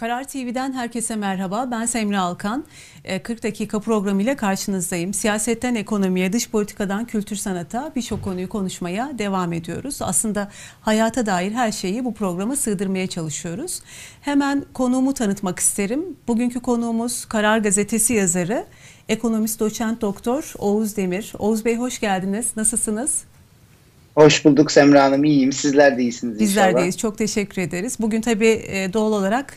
Karar TV'den herkese merhaba. Ben Semra Alkan. 40 dakika programıyla karşınızdayım. Siyasetten ekonomiye, dış politikadan kültür sanata birçok konuyu konuşmaya devam ediyoruz. Aslında hayata dair her şeyi bu programa sığdırmaya çalışıyoruz. Hemen konuğumu tanıtmak isterim. Bugünkü konuğumuz Karar Gazetesi yazarı, ekonomist doçent doktor Oğuz Demir. Oğuz Bey hoş geldiniz. Nasılsınız? Hoş bulduk Semra Hanım, iyiyim. Sizler de iyisiniz inşallah. Bizler deyiz, çok teşekkür ederiz. Bugün tabii doğal olarak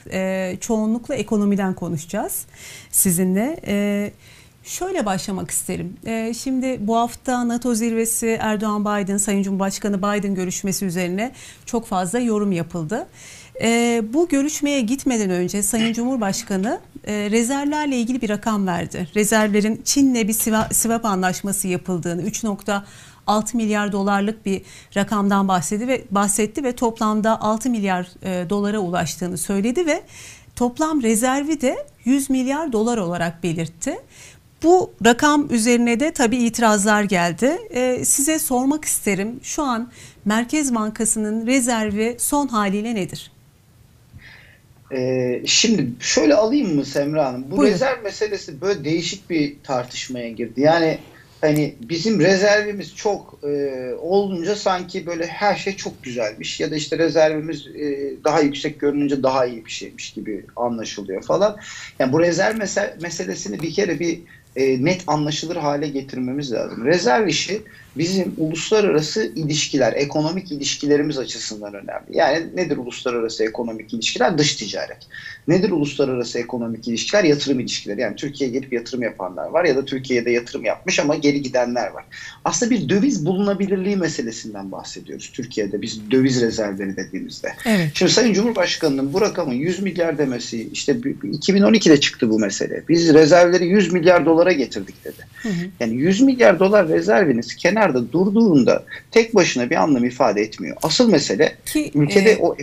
çoğunlukla ekonomiden konuşacağız sizinle. Şöyle başlamak isterim. Şimdi bu hafta NATO zirvesi, Erdoğan Biden, Sayın Cumhurbaşkanı Biden görüşmesi üzerine çok fazla yorum yapıldı. Bu görüşmeye gitmeden önce Sayın Cumhurbaşkanı rezervlerle ilgili bir rakam verdi. Rezervlerin Çin'le bir swap anlaşması yapıldığını, 3.6 milyar dolarlık bir rakamdan bahsetti ve toplamda 6 milyar dolara ulaştığını söyledi ve toplam rezervi de 100 milyar dolar olarak belirtti. Bu rakam üzerine de tabii itirazlar geldi. Size sormak isterim, şu an Merkez Bankası'nın rezervi son haliyle nedir? Şimdi şöyle alayım mı Semra Hanım? Bu buyurun. Rezerv meselesi böyle değişik bir tartışmaya girdi. Yani hani bizim rezervimiz çok olunca sanki böyle her şey çok güzelmiş ya da işte rezervimiz daha yüksek görününce daha iyi bir şeymiş gibi anlaşılıyor falan. Yani bu rezerv meselesini bir kere bir net anlaşılır hale getirmemiz lazım. Rezerv işi bizim uluslararası ilişkiler, ekonomik ilişkilerimiz açısından önemli. Yani nedir uluslararası ekonomik ilişkiler? Dış ticaret. Nedir uluslararası ekonomik ilişkiler? Yatırım ilişkileri. Yani Türkiye'ye gelip yatırım yapanlar var ya da Türkiye'de yatırım yapmış ama geri gidenler var. Aslında bir döviz bulunabilirliği meselesinden bahsediyoruz Türkiye'de biz döviz rezervleri dediğimizde. Evet. Şimdi Sayın Cumhurbaşkanı'nın bu rakamın 100 milyar demesi, işte 2012'de çıktı bu mesele. Biz rezervleri 100 milyar dolara getirdik dedi. Hı hı. Yani 100 milyar dolar rezerviniz kenarda durduğunda tek başına bir anlam ifade etmiyor. Asıl mesele ki, ülkede o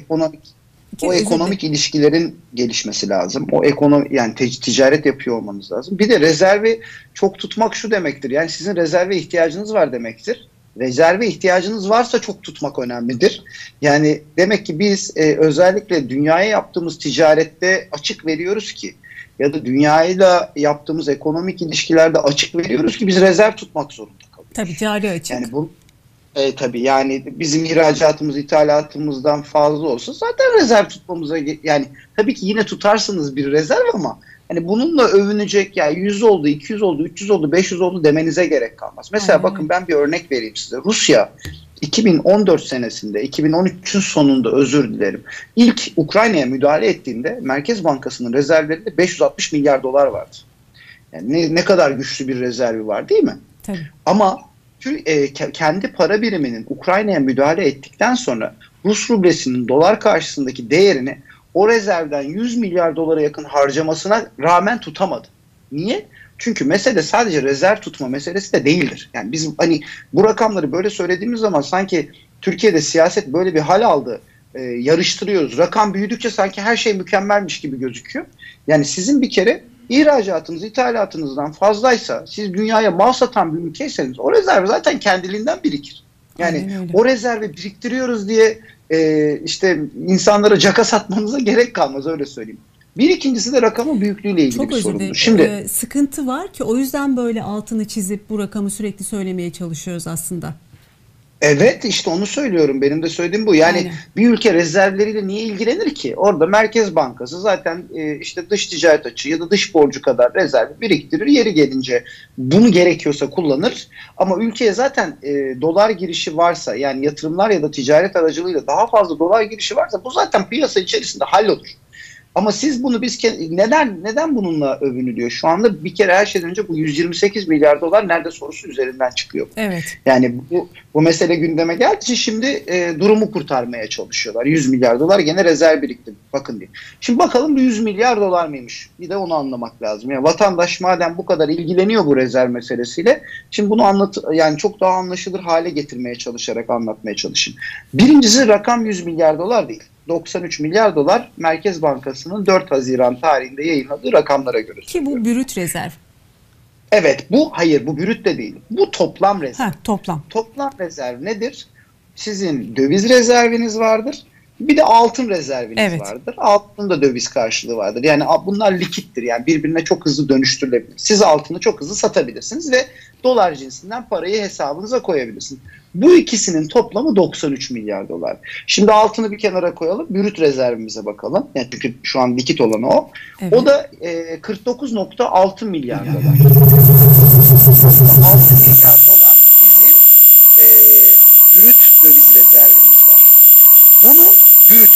ekonomik ilişkilerin gelişmesi lazım. O ekonomi, yani ticaret yapıyor olmanız lazım. Bir de rezervi çok tutmak şu demektir. Yani sizin rezerve ihtiyacınız var demektir. Rezerve ihtiyacınız varsa çok tutmak önemlidir. Yani demek ki biz özellikle dünyaya yaptığımız ticarette açık veriyoruz ki ya da dünyayla yaptığımız ekonomik ilişkilerde açık veriyoruz ki biz rezerv tutmak zorunda kalıyoruz. Tabii cari açık. Yani bu tabii yani bizim ihracatımız ithalatımızdan fazla olsa zaten rezerv tutmamıza, yani tabii ki yine tutarsınız bir rezerv ama hani bununla övünecek, yani 100 oldu, 200 oldu, 300 oldu, 500 oldu demenize gerek kalmaz. Mesela aynen. Bakın ben bir örnek vereyim size. Rusya 2014 senesinde, 2013'ün sonunda özür dilerim, ilk Ukrayna'ya müdahale ettiğinde Merkez Bankası'nın rezervlerinde 560 milyar dolar vardı. Yani ne kadar güçlü bir rezervi var değil mi? Tabii. Ama kendi para biriminin Ukrayna'ya müdahale ettikten sonra Rus rublesinin dolar karşısındaki değerini o rezervden 100 milyar dolara yakın harcamasına rağmen tutamadı. Niye? Çünkü mesele sadece rezerv tutma meselesi de değildir. Yani biz hani bu rakamları böyle söylediğimiz zaman sanki Türkiye'de siyaset böyle bir hal aldı. Yarıştırıyoruz. Rakam büyüdükçe sanki her şey mükemmelmiş gibi gözüküyor. Yani sizin bir kere ihracatınız ithalatınızdan fazlaysa, siz dünyaya mal satan bir ülkeyseniz o rezerv zaten kendiliğinden birikir. Yani o rezervi biriktiriyoruz diye işte insanlara caka satmanıza gerek kalmaz, öyle söyleyeyim. Bir ikincisi de rakamın büyüklüğüyle ilgili çok bir sorundu. Şimdi sıkıntı var ki o yüzden böyle altını çizip bu rakamı sürekli söylemeye çalışıyoruz aslında. Evet, işte onu söylüyorum. Benim de söylediğim bu. Yani aynen. Bir ülke rezervleriyle niye ilgilenir ki? Orada Merkez Bankası zaten işte dış ticaret açığı ya da dış borcu kadar rezervi biriktirir. Yeri gelince bunu gerekiyorsa kullanır. Ama ülkeye zaten dolar girişi varsa, yani yatırımlar ya da ticaret aracılığıyla daha fazla dolar girişi varsa bu zaten piyasa içerisinde hallolur. Ama siz bunu neden bununla övünülüyor? Şu anda bir kere her şeyden önce bu 128 milyar dolar nerede sorusu üzerinden çıkıyor. Evet. Yani bu mesele gündeme geldi. Şimdi durumu kurtarmaya çalışıyorlar. 100 milyar dolar gene rezerv birikti. Bakın diye. Şimdi bakalım bu 100 milyar dolar mıymış? Bir de onu anlamak lazım. Yani vatandaş madem bu kadar ilgileniyor bu rezerv meselesiyle, şimdi bunu yani çok daha anlaşılır hale getirmeye çalışarak anlatmaya çalışın. Birincisi rakam 100 milyar dolar değil. 93 milyar dolar Merkez Bankası'nın 4 Haziran tarihinde yayınladığı rakamlara göre. Ki bu brüt rezerv. Evet, hayır bu brüt de değil. Bu toplam rezerv. Toplam rezerv nedir? Sizin döviz rezerviniz vardır. Bir de altın rezerviniz vardır. Altının da döviz karşılığı vardır. Yani bunlar likittir. Yani birbirine çok hızlı dönüştürülebilir. Siz altını çok hızlı satabilirsiniz ve dolar cinsinden parayı hesabınıza koyabilirsiniz. Bu ikisinin toplamı 93 milyar dolar. Şimdi altını bir kenara koyalım. Brüt rezervimize bakalım. Yani çünkü şu an likit olan o. Evet. O da 49.6 milyar dolar. 6 milyar dolar bizim brüt döviz rezervimiz var. Bunun brüt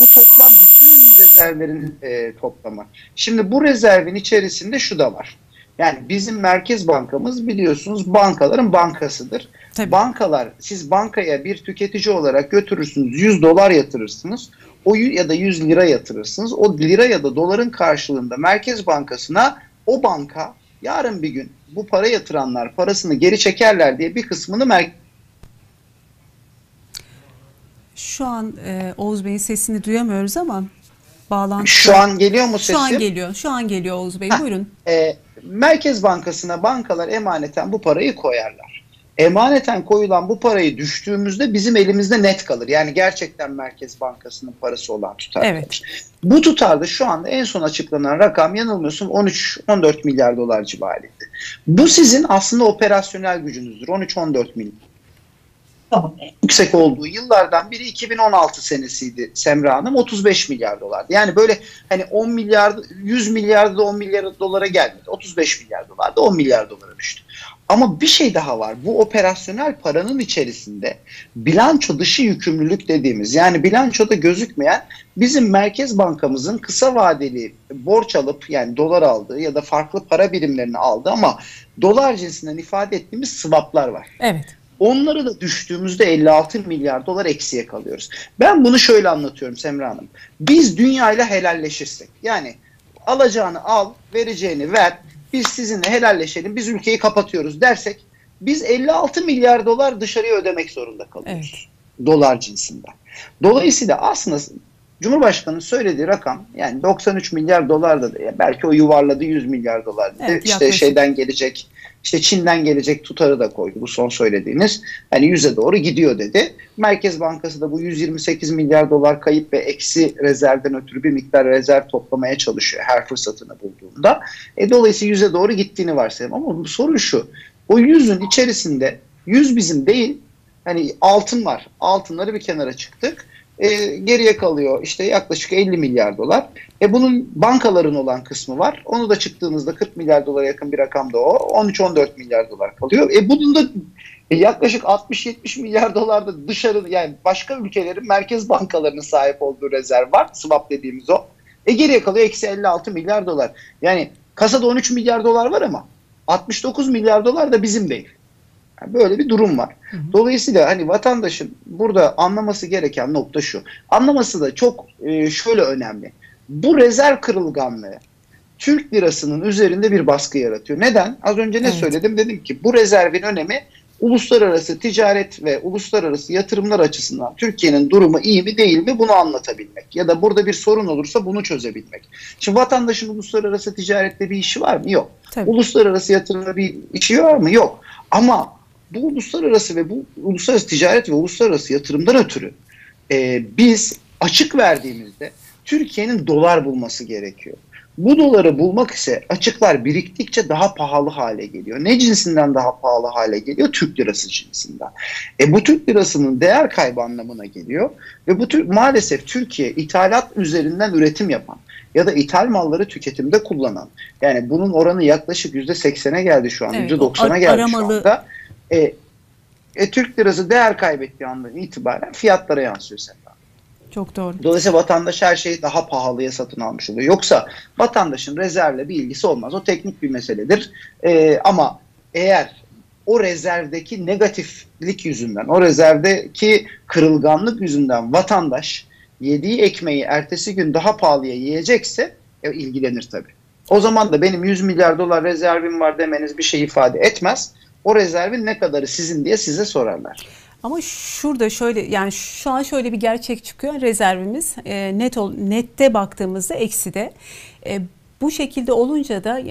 bu toplam bütün rezervlerin toplamı. Şimdi bu rezervin içerisinde şu da var. Yani bizim Merkez Bankamız biliyorsunuz bankaların bankasıdır. Tabii. Bankalar, siz bankaya bir tüketici olarak götürürsünüz, 100 dolar yatırırsınız ya da 100 lira yatırırsınız. O lira ya da doların karşılığında Merkez Bankası'na o banka yarın bir gün bu para yatıranlar parasını geri çekerler diye bir kısmını Şu an Oğuz Bey'in sesini duyamıyoruz ama bağlantı... Şu an geliyor mu sesim? Şu an geliyor Oğuz Bey, buyurun. Merkez Bankası'na bankalar emaneten bu parayı koyarlar. Emaneten koyulan bu parayı düştüğümüzde bizim elimizde net kalır. Yani gerçekten Merkez Bankası'nın parası olan tutar. Evet. Bu tutarda şu anda en son açıklanan rakam yanılmıyorsun 13-14 milyar dolar civarıydı. Bu sizin aslında operasyonel gücünüzdür. 13-14 milyar. Yüksek olduğu yıllardan biri 2016 senesiydi Semra Hanım, 35 milyar dolardı. Yani böyle hani 10 milyar, 100 milyar da 10 milyar dolara gelmedi. 35 milyar dolar da 10 milyar dolara düştü. Ama bir şey daha var. Bu operasyonel paranın içerisinde bilanço dışı yükümlülük dediğimiz, yani bilançoda gözükmeyen bizim Merkez Bankamızın kısa vadeli borç alıp, yani dolar aldığı ya da farklı para birimlerini aldığı ama dolar cinsinden ifade ettiğimiz swaplar var. Evet. Onları da düştüğümüzde 56 milyar dolar eksiye kalıyoruz. Ben bunu şöyle anlatıyorum Semra Hanım. Biz dünyayla helalleşirsek, yani alacağını al, vereceğini ver, biz sizinle helalleşelim, biz ülkeyi kapatıyoruz dersek, biz 56 milyar dolar dışarıya ödemek zorunda kalıyoruz. Evet. Dolar cinsinden. Dolayısıyla aslında Cumhurbaşkanı'nın söylediği rakam, yani 93 milyar dolar da belki o yuvarladı 100 milyar dolar dedi. Evet, işte şeyden gelecek, işte Çin'den gelecek tutarı da koydu bu son söylediğiniz. Hani 100'e doğru gidiyor dedi. Merkez Bankası da bu 128 milyar dolar kayıp ve eksi rezervden ötürü bir miktar rezerv toplamaya çalışıyor her fırsatını bulduğunda. Dolayısıyla 100'e doğru gittiğini varsayalım. Ama soru şu, o 100'ün içerisinde 100 bizim değil, hani altın var. Altınları bir kenara çıktık. Geriye kalıyor işte yaklaşık 50 milyar dolar. Bunun bankaların olan kısmı var. Onu da çıktığınızda 40 milyar dolara yakın bir rakam da o. 13-14 milyar dolar kalıyor. Bunun da yaklaşık 60-70 milyar dolar da dışarı, yani başka ülkelerin merkez bankalarının sahip olduğu rezerv var. Swap dediğimiz o. Geriye kalıyor eksi 56 milyar dolar. Yani kasada 13 milyar dolar var ama 69 milyar dolar da bizim değil. Böyle bir durum var. Dolayısıyla hani vatandaşın burada anlaması gereken nokta şu. Anlaması da çok şöyle önemli. Bu rezerv kırılganlığı Türk lirasının üzerinde bir baskı yaratıyor. Neden? Az önce ne söyledim? Dedim ki bu rezervin önemi uluslararası ticaret ve uluslararası yatırımlar açısından Türkiye'nin durumu iyi mi değil mi bunu anlatabilmek. Ya da burada bir sorun olursa bunu çözebilmek. Şimdi vatandaşın uluslararası ticarette bir işi var mı? Yok. Tabii. Uluslararası yatırımda bir işi var mı? Yok. Ama bu uluslararası ve bu uluslararası ticaret ve uluslararası yatırımdan ötürü biz açık verdiğimizde Türkiye'nin dolar bulması gerekiyor. Bu doları bulmak ise açıklar biriktikçe daha pahalı hale geliyor. Ne cinsinden daha pahalı hale geliyor? Türk lirası cinsinden. Bu Türk lirasının değer kaybı anlamına geliyor ve bu maalesef Türkiye ithalat üzerinden üretim yapan ya da ithal malları tüketimde kullanan, yani bunun oranı yaklaşık %80'e geldi şu an, %90'a geldi şu anda. Türk lirası değer kaybettiği andan itibaren fiyatlara yansıyor Semra. Çok doğru. Dolayısıyla vatandaş her şeyi daha pahalıya satın almış oluyor. Yoksa vatandaşın rezervle bir ilgisi olmaz. O teknik bir meseledir. Ama eğer o rezervdeki negatiflik yüzünden, o rezervdeki kırılganlık yüzünden vatandaş yediği ekmeği ertesi gün daha pahalıya yiyecekse ilgilenir tabii. O zaman da benim 100 milyar dolar rezervim var demeniz bir şey ifade etmez. O rezervin ne kadarı sizin diye size sorarlar. Ama şurada şöyle, yani şu an şöyle bir gerçek çıkıyor. Rezervimiz nette baktığımızda ekside. Bu şekilde olunca da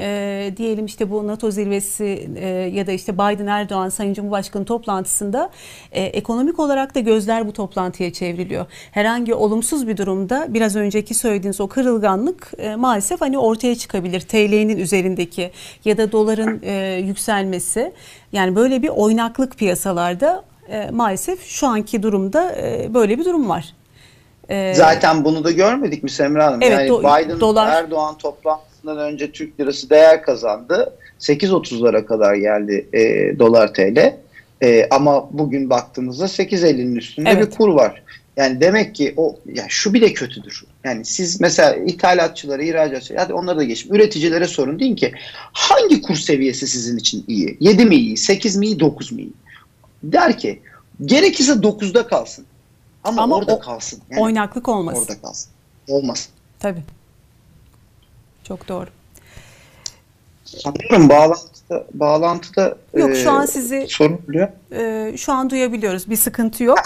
diyelim işte bu NATO zirvesi ya da işte Biden Erdoğan Sayın Cumhurbaşkanı toplantısında ekonomik olarak da gözler bu toplantıya çevriliyor. Herhangi olumsuz bir durumda biraz önceki söylediğiniz o kırılganlık maalesef hani ortaya çıkabilir. TL'nin üzerindeki ya da doların yükselmesi, yani böyle bir oynaklık piyasalarda maalesef şu anki durumda böyle bir durum var. Zaten bunu da görmedik mi Semra Hanım? Evet, yani Biden Erdoğan toplantısından önce Türk lirası değer kazandı. 8.30'lara kadar geldi dolar TL. Ama bugün baktığımızda 8.50'nin üstünde evet, bir kur var. Yani demek ki o ya şu bile kötüdür. Yani siz mesela ithalatçılara, ihracatçılara, hadi onları da geçin. Üreticilere sorun, deyin ki hangi kur seviyesi sizin için iyi? 7 mi iyi, 8 mi iyi, 9 mu iyi? Der ki gerekirse 9'da kalsın. Ama orada kalsın. Yani oynaklık olmasın. Orada kalsın. Olmasın. Tabii. Çok doğru. Sanırım bağlantıda yok, şu an sizi sorun oluyor. Şu an duyabiliyoruz. Bir sıkıntı yok.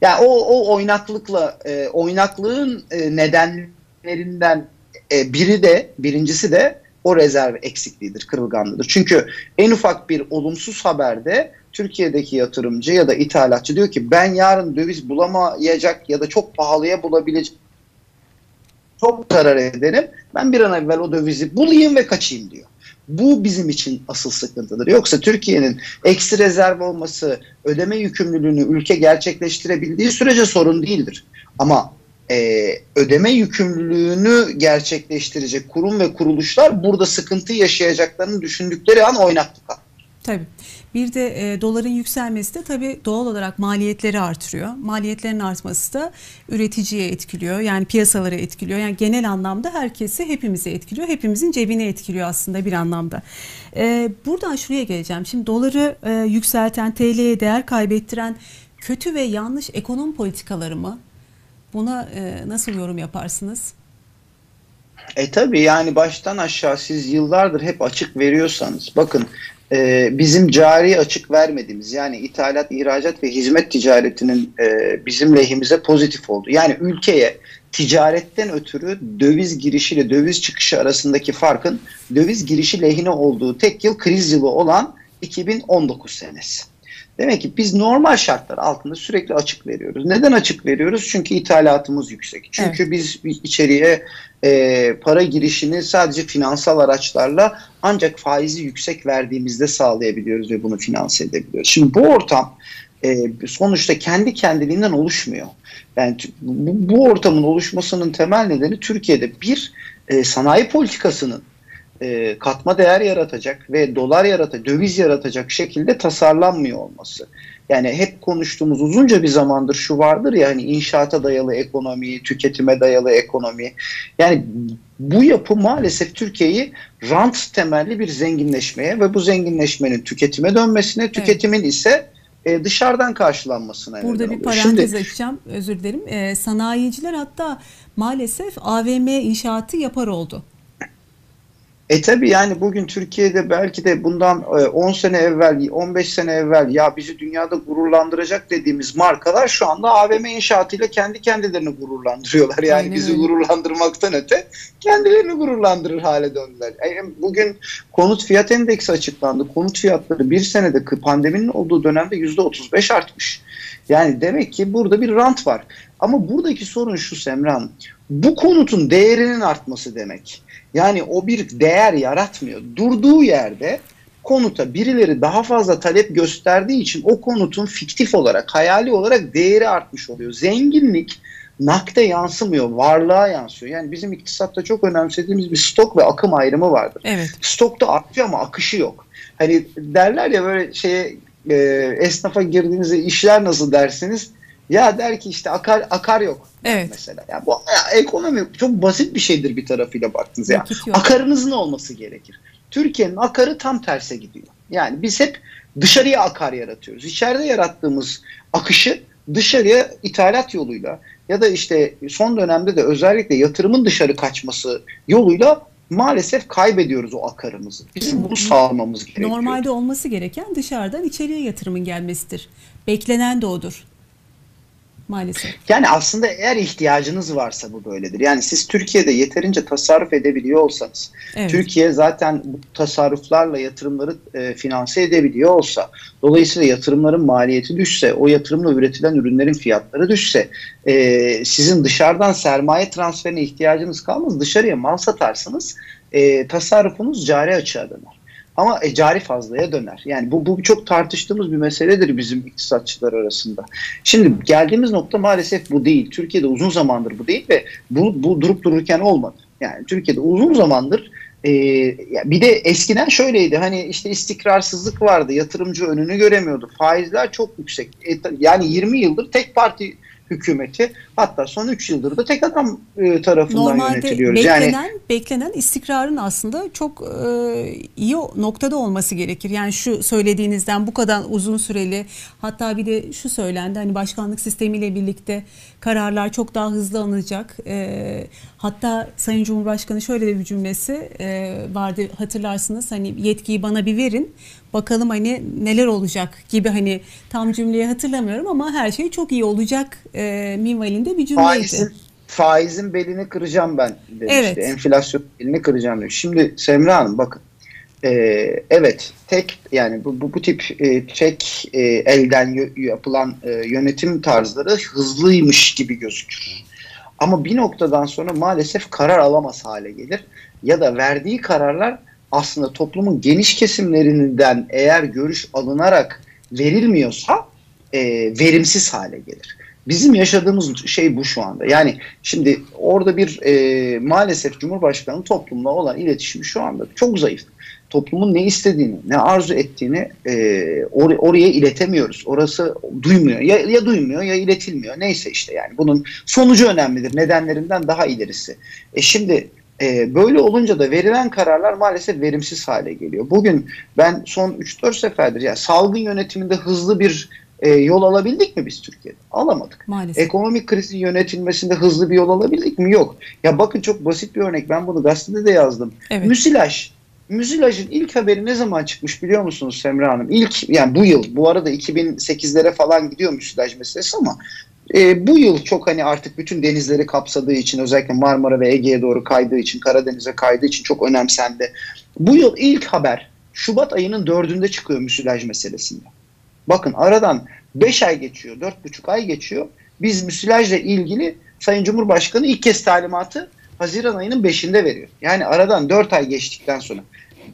Yani o oynaklıkla oynaklığın nedenlerinden birincisi de o rezerv eksikliğidir, kırılganlığıdır. Çünkü en ufak bir olumsuz haberde Türkiye'deki yatırımcı ya da ithalatçı diyor ki ben yarın döviz bulamayacak ya da çok pahalıya bulabilecek, çok zarar ederim. Ben bir an evvel o dövizi bulayım ve kaçayım diyor. Bu bizim için asıl sıkıntıdır. Yoksa Türkiye'nin eksi rezerv olması, ödeme yükümlülüğünü ülke gerçekleştirebildiği sürece sorun değildir. Ama ödeme yükümlülüğünü gerçekleştirecek kurum ve kuruluşlar burada sıkıntı yaşayacaklarını düşündükleri an oynaklık alır. Tabii. Bir de doların yükselmesi de tabii doğal olarak maliyetleri artırıyor. Maliyetlerin artması da üreticiye etkiliyor. Yani piyasalara etkiliyor. Yani genel anlamda herkesi, hepimizi etkiliyor. Hepimizin cebine etkiliyor aslında bir anlamda. Buradan şuraya geleceğim. Şimdi doları yükselten, TL'ye değer kaybettiren kötü ve yanlış ekonomi politikaları mı? Buna nasıl yorum yaparsınız? Tabii yani baştan aşağı siz yıllardır hep açık veriyorsanız, bakın bizim cari açık vermediğimiz, yani ithalat, ihracat ve hizmet ticaretinin bizim lehimize pozitif oldu. Yani ülkeye ticaretten ötürü döviz girişiyle döviz çıkışı arasındaki farkın döviz girişi lehine olduğu tek yıl kriz yılı olan 2019 senesi. Demek ki biz normal şartlar altında sürekli açık veriyoruz. Neden açık veriyoruz? Çünkü ithalatımız yüksek. Çünkü evet, biz içeriye para girişini sadece finansal araçlarla ancak faizi yüksek verdiğimizde sağlayabiliyoruz ve bunu finanse edebiliyoruz. Şimdi bu ortam sonuçta kendi kendiliğinden oluşmuyor. Yani bu ortamın oluşmasının temel nedeni Türkiye'de bir sanayi politikasının katma değer yaratacak ve dolar yaratacak, döviz yaratacak şekilde tasarlanmıyor olması. Yani hep konuştuğumuz uzunca bir zamandır şu vardır ya, hani inşaata dayalı ekonomi, tüketime dayalı ekonomi. Yani bu yapı maalesef Türkiye'yi rant temelli bir zenginleşmeye ve bu zenginleşmenin tüketime dönmesine, tüketimin evet, ise dışarıdan karşılanmasına. Burada bir parantez açacağım, özür dilerim. Sanayiciler hatta maalesef AVM inşaatı yapar oldu. Tabii yani bugün Türkiye'de belki de bundan 10 sene evvel, 15 sene evvel ya bizi dünyada gururlandıracak dediğimiz markalar şu anda AVM inşaatıyla kendi kendilerini gururlandırıyorlar. Yani aynen, bizi gururlandırmaktan öte kendilerini gururlandırır hale döndüler. Bugün konut fiyat endeksi açıklandı. Konut fiyatları bir senede pandeminin olduğu dönemde %35 artmış. Yani demek ki burada bir rant var. Ama buradaki sorun şu Semra Hanım, bu konutun değerinin artması demek. Yani o bir değer yaratmıyor. Durduğu yerde konuta birileri daha fazla talep gösterdiği için o konutun fiktif olarak, hayali olarak değeri artmış oluyor. Zenginlik nakde yansımıyor, varlığa yansıyor. Yani bizim iktisatta çok önemsediğimiz bir stok ve akım ayrımı vardır. Evet. Stokta artıyor ama akışı yok. Hani derler ya böyle şeye, esnafa girdiğinizde işler nasıl dersiniz? Ya der ki işte akar yok evet, mesela. Yani bu ekonomi çok basit bir şeydir bir tarafıyla baktınız ya. Akarınızın olması gerekir. Türkiye'nin akarı tam terse gidiyor. Yani biz hep dışarıya akar yaratıyoruz. İçeride yarattığımız akışı dışarıya ithalat yoluyla ya da işte son dönemde de özellikle yatırımın dışarı kaçması yoluyla maalesef kaybediyoruz o akarımızı. Bizim bunu sağlamamız gerekiyor. Normalde olması gereken dışarıdan içeriye yatırımın gelmesidir. Beklenen de odur. maalesef. Yani aslında eğer ihtiyacınız varsa bu böyledir. Yani siz Türkiye'de yeterince tasarruf edebiliyor olsanız, evet, Türkiye zaten bu tasarruflarla yatırımları finanse edebiliyor olsa, dolayısıyla yatırımların maliyeti düşse, o yatırımla üretilen ürünlerin fiyatları düşse, sizin dışarıdan sermaye transferine ihtiyacınız kalmaz. Dışarıya mal satarsınız, tasarrufunuz cari açığa döner. Ama cari fazlaya döner. Yani bu çok tartıştığımız bir meseledir bizim iktisatçılar arasında. Şimdi geldiğimiz nokta maalesef bu değil. Türkiye'de uzun zamandır bu değil ve bu durup dururken olmadı. Yani Türkiye'de uzun zamandır bir de eskiden şöyleydi, hani işte istikrarsızlık vardı, yatırımcı önünü göremiyordu, faizler çok yüksek. Yani 20 yıldır tek parti hükümeti, hatta son 3 yıldır da tek adam tarafından yönetiliyoruz. Normalde beklenen istikrarın aslında çok iyi noktada olması gerekir. Yani şu söylediğinizden bu kadar uzun süreli, hatta bir de şu söylendi, hani başkanlık sistemiyle birlikte kararlar çok daha hızlı alınacak. Hatta Sayın Cumhurbaşkanı şöyle de bir cümlesi vardı, hatırlarsınız, hani yetkiyi bana bir verin, bakalım hani neler olacak gibi, hani tam cümleyi hatırlamıyorum ama her şey çok iyi olacak minvalinde bir cümleydi. Faizin belini kıracağım ben demişti. Evet. Enflasyon belini kıracağım demişti. Şimdi Semra Hanım bakın, evet, tek, yani bu tip tek elden yapılan yönetim tarzları hızlıymış gibi gözükür. Ama bir noktadan sonra maalesef karar alamaz hale gelir ya da verdiği kararlar aslında toplumun geniş kesimlerinden eğer görüş alınarak verilmiyorsa verimsiz hale gelir. Bizim yaşadığımız şey bu şu anda. Yani şimdi orada bir maalesef Cumhurbaşkanı toplumla olan iletişimi şu anda çok zayıf. Toplumun ne istediğini, ne arzu ettiğini oraya iletemiyoruz. Orası duymuyor. Ya duymuyor ya iletilmiyor. Neyse işte, yani bunun sonucu önemlidir. Nedenlerinden daha ilerisi. Şimdi böyle olunca da verilen kararlar maalesef verimsiz hale geliyor. Bugün ben son 3-4 seferdir, yani salgın yönetiminde hızlı bir yol alabildik mi biz Türkiye'de? Alamadık. Maalesef. Ekonomik krizin yönetilmesinde hızlı bir yol alabildik mi? Yok. Ya bakın, çok basit bir örnek. Ben bunu gazetede de yazdım. Evet. Müsilaj'ın ilk haberi ne zaman çıkmış biliyor musunuz Semra Hanım? İlk, yani bu yıl. Bu arada 2008'lere falan gidiyor müsilaj meselesi ama bu yıl çok, hani artık bütün denizleri kapsadığı için, özellikle Marmara ve Ege'ye doğru kaydığı için, Karadeniz'e kaydığı için çok önemsendi. Bu yıl ilk haber Şubat ayının 4'ünde çıkıyor müsilaj meselesinde. Bakın aradan 5 ay geçiyor, 4,5 ay geçiyor. Biz müsilajla ilgili Sayın Cumhurbaşkanı ilk kez talimatı Haziran ayının 5'inde veriyor. Yani aradan 4 ay geçtikten sonra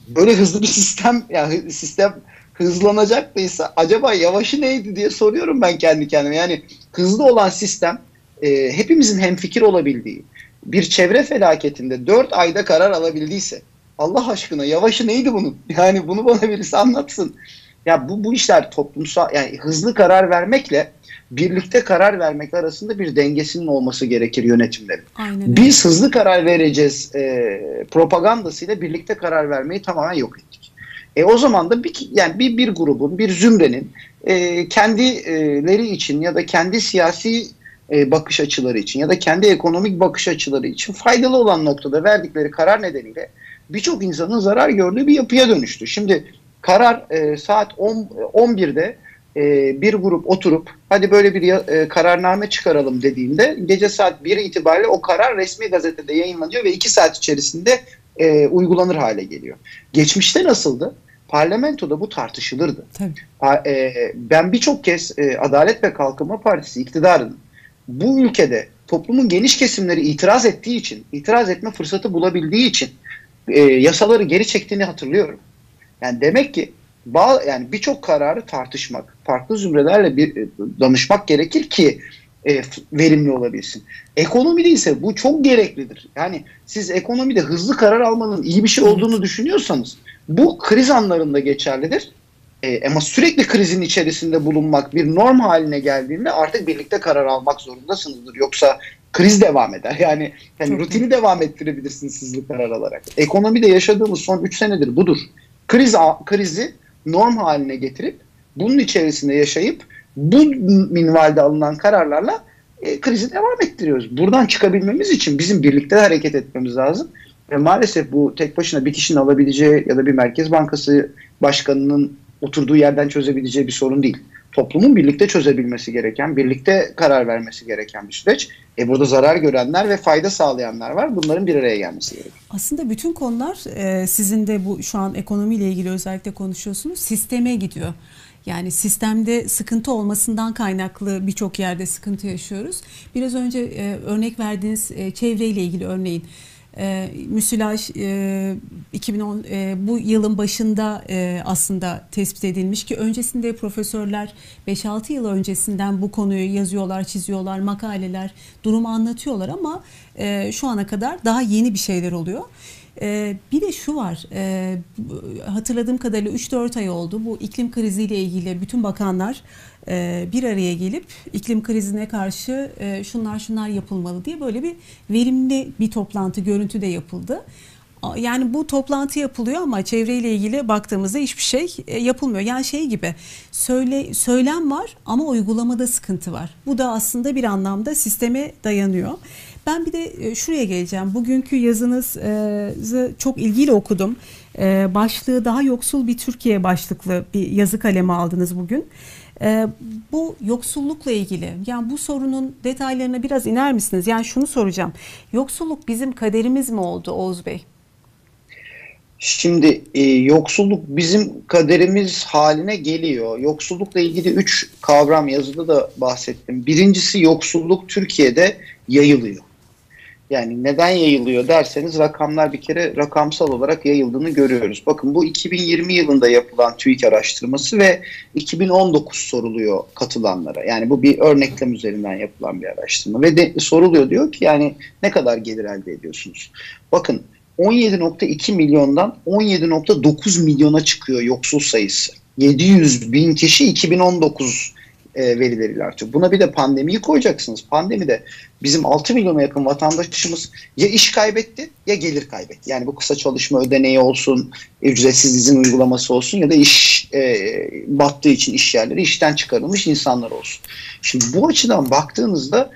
böyle hızlı bir sistem, yani sistem hızlanacaktıysa acaba yavaşı neydi diye soruyorum ben kendi kendime. Yani hızlı olan sistem hepimizin hemfikir olabildiği, bir çevre felaketinde 4 ayda karar alabildiyse Allah aşkına yavaşı neydi bunun? Yani bunu bana birisi anlatsın. Ya bu işler toplumsal, yani hızlı karar vermekle birlikte karar vermek arasında bir dengesinin olması gerekir yönetimlerin. Aynen. Biz hızlı karar vereceğiz propagandasıyla birlikte karar vermeyi tamamen yok ettik. O zaman da bir grubun, bir zümrenin kendileri için ya da kendi siyasi bakış açıları için ya da kendi ekonomik bakış açıları için faydalı olan noktada verdikleri karar nedeniyle birçok insanın zarar gördüğü bir yapıya dönüştü. Şimdi karar saat 11'de bir grup oturup hadi böyle bir kararname çıkaralım dediğinde gece saat 1 itibariyle o karar resmi gazetede yayınlanıyor ve 2 saat içerisinde uygulanır hale geliyor. Geçmişte nasıldı? Parlamentoda bu tartışılırdı. Tabii. Ben birçok kez Adalet ve Kalkınma Partisi iktidarının bu ülkede toplumun geniş kesimleri itiraz ettiği için, itiraz etme fırsatı bulabildiği için yasaları geri çektiğini hatırlıyorum. Yani demek ki yani birçok kararı tartışmak, farklı zümrelerle danışmak gerekir ki verimli olabilsin. Ekonomide ise bu çok gereklidir. Yani siz ekonomide hızlı karar almanın iyi bir şey olduğunu düşünüyorsanız bu kriz anlarında geçerlidir. Ama sürekli krizin içerisinde bulunmak bir norm haline geldiğinde artık birlikte karar almak zorundasınızdır. Yoksa kriz devam eder. Yani rutini devam ettirebilirsiniz hızlı karar alarak. Ekonomide yaşadığımız son 3 senedir budur. Krizi norm haline getirip bunun içerisinde yaşayıp bu minvalde alınan kararlarla krizi devam ettiriyoruz. Buradan çıkabilmemiz için bizim birlikte hareket etmemiz lazım. Ve maalesef bu tek başına bir kişinin alabileceği ya da bir Merkez Bankası başkanının oturduğu yerden çözebileceği bir sorun değil. toplumun birlikte çözebilmesi gereken, birlikte karar vermesi gereken bir süreç. Burada zarar görenler ve fayda sağlayanlar var. Bunların bir araya gelmesi gerekiyor. Aslında bütün konular sizin de bu şu an ekonomiyle ilgili özellikle konuşuyorsunuz. Sisteme gidiyor. Yani sistemde sıkıntı olmasından kaynaklı birçok yerde sıkıntı yaşıyoruz. Biraz önce örnek verdiğiniz çevreyle ilgili örneğin. Müsilaj 2010 bu yılın başında aslında tespit edilmiş ki öncesinde profesörler 5-6 yıl öncesinden bu konuyu yazıyorlar, çiziyorlar, makaleler, durumu anlatıyorlar ama şu ana kadar daha yeni bir şeyler oluyor. Bir de şu var, hatırladığım kadarıyla 3-4 ay oldu bu iklim kriziyle ilgili bütün bakanlar bir araya gelip iklim krizine karşı şunlar yapılmalı diye böyle bir verimli bir toplantı görüntü de yapıldı. Yani bu toplantı yapılıyor ama çevreyle ilgili baktığımızda hiçbir şey yapılmıyor. Yani şey gibi söylem var ama uygulamada sıkıntı var. Bu da aslında bir anlamda sisteme dayanıyor. Ben bir de şuraya geleceğim. Bugünkü yazınızı çok ilgiyle okudum. Başlığı daha yoksul bir Türkiye başlıklı bir yazı kaleme aldınız bugün. Bu yoksullukla ilgili, yani bu sorunun detaylarına biraz iner misiniz? Yani şunu soracağım. Yoksulluk bizim kaderimiz mi oldu Oğuz Bey? Şimdi yoksulluk bizim kaderimiz haline geliyor. Yoksullukla ilgili 3 kavram yazıda da bahsettim. Birincisi yoksulluk Türkiye'de yayılıyor. Yani neden yayılıyor derseniz rakamlar bir kere rakamsal olarak yayıldığını görüyoruz. Bakın bu 2020 yılında yapılan TÜİK araştırması ve 2019 soruluyor katılanlara. Yani bu bir örneklem üzerinden yapılan bir araştırma. Ve soruluyor diyor ki yani ne kadar gelir elde ediyorsunuz? Bakın 17.2 milyondan 17.9 milyona çıkıyor yoksul sayısı. 700 bin kişi 2019 verileriyle artıyor. Buna bir de pandemiyi koyacaksınız. Pandemide bizim 6 milyona yakın vatandaşımız ya iş kaybetti ya gelir kaybetti. Yani bu kısa çalışma ödeneği olsun, ücretsiz izin uygulaması olsun ya da iş battığı için iş yerleri işten çıkarılmış insanlar olsun. Şimdi bu açıdan baktığınızda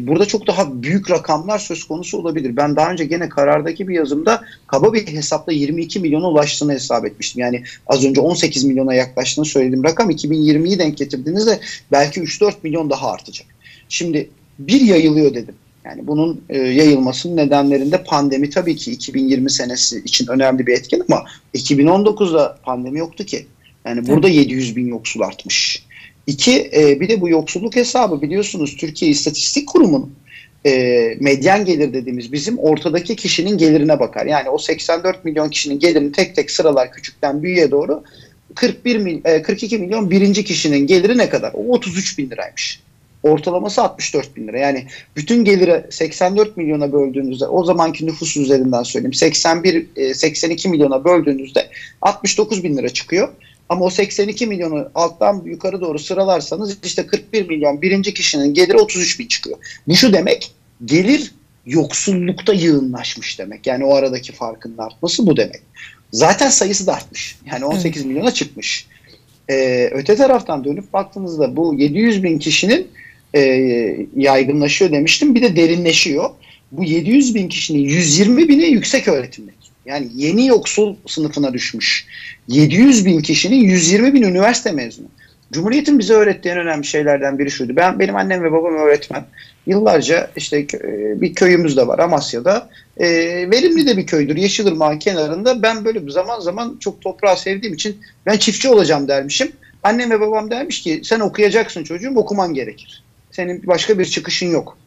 burada çok daha büyük rakamlar söz konusu olabilir. Ben daha önce gene karardaki bir yazımda kaba bir hesapla 22 milyona ulaştığını hesap etmiştim. Yani az önce 18 milyona yaklaştığını söylediğim rakam 2020'yi denk getirdiğinizde belki 3-4 milyon daha artacak. Şimdi bir yayılıyor dedim. Yani bunun yayılmasının nedenlerinde pandemi tabii ki 2020 senesi için önemli bir etken ama 2019'da pandemi yoktu ki. Yani burada 700 bin yoksul artmış. 2, bir de bu yoksulluk hesabı biliyorsunuz Türkiye İstatistik Kurumu'nun medyan gelir dediğimiz bizim ortadaki kişinin gelirine bakar. Yani o 84 milyon kişinin gelirini tek tek sıralar küçükten büyüğe doğru 42 milyon birinci kişinin geliri ne kadar? O 33 bin liraymış. Ortalaması 64 bin lira. Yani bütün geliri 84 milyona böldüğünüzde o zamanki nüfus üzerinden söyleyeyim 82 milyona böldüğünüzde 69 bin lira çıkıyor. Ama o 82 milyonu alttan yukarı doğru sıralarsanız işte 41 milyon birinci kişinin geliri 33 bin çıkıyor. Bu şu demek, gelir yoksullukta yığınlaşmış demek. Yani o aradaki farkın artması bu demek. Zaten sayısı da artmış. Yani 18 milyona çıkmış. Öte taraftan dönüp baktığınızda bu 700 bin kişinin yaygınlaşıyor demiştim. Bir de derinleşiyor. Bu 700 bin kişinin 120 bini yüksek öğretimde. Yani yeni yoksul sınıfına düşmüş. 700 bin kişinin 120 bin üniversite mezunu. Cumhuriyet'in bize öğrettiği en önemli şeylerden biri şuydu. Benim annem ve babam öğretmen. Yıllarca işte bir köyümüz de var Amasya'da. Verimli de bir köydür. Yeşilırmağ kenarında. Ben böyle zaman zaman çok toprağı sevdiğim için ben çiftçi olacağım dermişim. Annem ve babam dermiş ki sen okuyacaksın çocuğum, okuman gerekir. Senin başka bir çıkışın yok.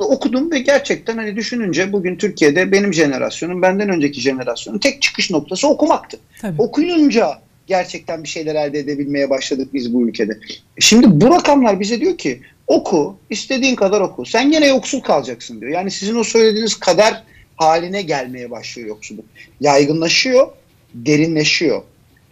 Okudum ve gerçekten hani düşününce bugün Türkiye'de benim jenerasyonum, benden önceki jenerasyonun tek çıkış noktası okumaktı. Tabii. Okuyunca gerçekten bir şeyler elde edebilmeye başladık biz bu ülkede. Şimdi bu rakamlar bize diyor ki oku, istediğin kadar oku. Sen gene yoksul kalacaksın diyor. Yani sizin o söylediğiniz kader haline gelmeye başlıyor yoksulluk. Yaygınlaşıyor, derinleşiyor.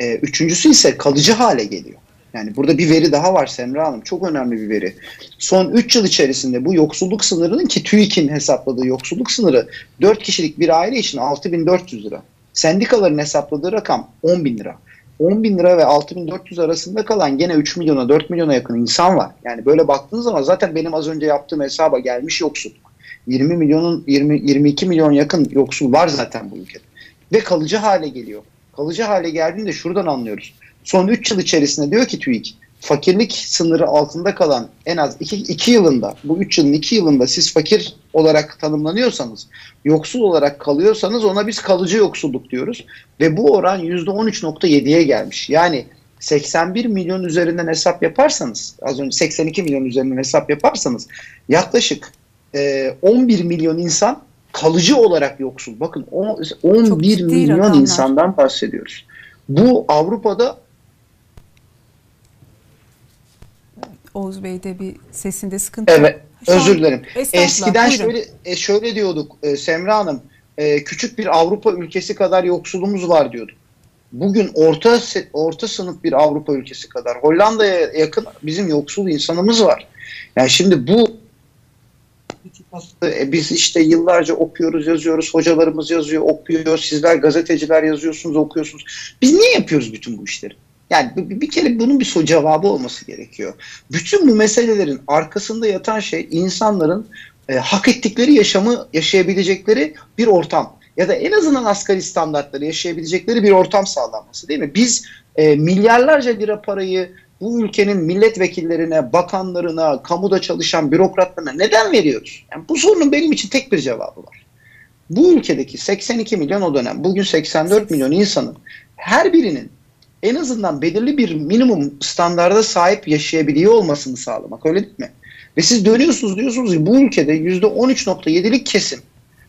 3.'sü ise kalıcı hale geliyor. Yani burada bir veri daha var Semra Hanım. Çok önemli bir veri. Son 3 yıl içerisinde bu yoksulluk sınırının ki TÜİK'in hesapladığı yoksulluk sınırı 4 kişilik bir aile için 6.400 lira. Sendikaların hesapladığı rakam 10.000 lira. 10.000 lira ve 6.400 arasında kalan gene 3 milyona 4 milyona yakın insan var. Yani böyle baktığınız zaman zaten benim az önce yaptığım hesaba gelmiş yoksulluk. 22 milyon yakın yoksul var zaten bu ülkede. Ve kalıcı hale geliyor. Kalıcı hale geldiğinde şuradan anlıyoruz. Son 3 yıl içerisinde diyor ki TÜİK fakirlik sınırı altında kalan en az 2 yılında, bu 3 yılın 2 yılında siz fakir olarak tanımlanıyorsanız, yoksul olarak kalıyorsanız ona biz kalıcı yoksulluk diyoruz. Ve bu oran %13.7'ye gelmiş. Yani 81 milyon üzerinden hesap yaparsanız, az önce 82 milyon üzerinden hesap yaparsanız yaklaşık 11 milyon insan kalıcı olarak yoksul. Bakın 11 milyon insandan bahsediyoruz. Bu Avrupa'da... Oğuz Bey'de bir sesinde sıkıntı. Evet, özür dilerim. Eskiden şöyle diyorduk Semra Hanım, küçük bir Avrupa ülkesi kadar yoksulumuz var diyorduk. Bugün orta sınıf bir Avrupa ülkesi kadar, Hollanda'ya yakın bizim yoksul insanımız var. Yani şimdi bu biz işte yıllarca okuyoruz, yazıyoruz, hocalarımız yazıyor, okuyor, sizler gazeteciler yazıyorsunuz, okuyorsunuz. Biz niye yapıyoruz bütün bu işleri? Yani bir kere bunun bir cevabı olması gerekiyor. Bütün bu meselelerin arkasında yatan şey insanların hak ettikleri yaşamı yaşayabilecekleri bir ortam ya da en azından asgari standartları yaşayabilecekleri bir ortam sağlanması, değil mi? Biz milyarlarca lira parayı bu ülkenin milletvekillerine, bakanlarına, kamuda çalışan bürokratlarına neden veriyoruz? Yani bu sorunun benim için tek bir cevabı var. Bu ülkedeki 82 milyon o dönem, bugün 84 milyon insanın her birinin en azından belirli bir minimum standarda sahip yaşayabiliyor olmasını sağlamak, öyle değil mi? Ve siz dönüyorsunuz diyorsunuz ki bu ülkede %13.7'lik kesim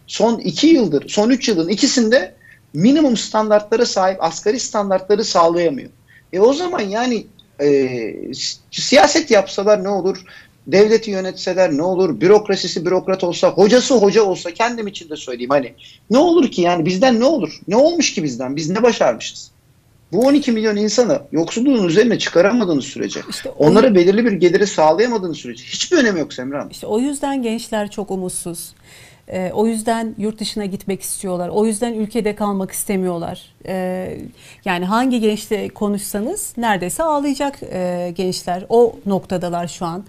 son 2 yıldır, son 3 yılın ikisinde minimum standartlara sahip asgari standartları sağlayamıyor. O zaman yani siyaset yapsalar ne olur, devleti yönetseler ne olur, bürokrasisi bürokrat olsa, hocası hoca olsa, kendim için de söyleyeyim hani ne olur ki yani bizden ne olur? Ne olmuş ki bizden? Biz ne başarmışız? Bu 12 milyon insanı yoksulluğun üzerine çıkaramadığınız sürece, işte onlara belirli bir geliri sağlayamadığınız sürece hiçbir önemi yok Semra Hanım. İşte o yüzden gençler çok umutsuz. O yüzden yurt dışına gitmek istiyorlar. O yüzden ülkede kalmak istemiyorlar. Yani hangi gençle konuşsanız neredeyse ağlayacak gençler. O noktadalar şu an.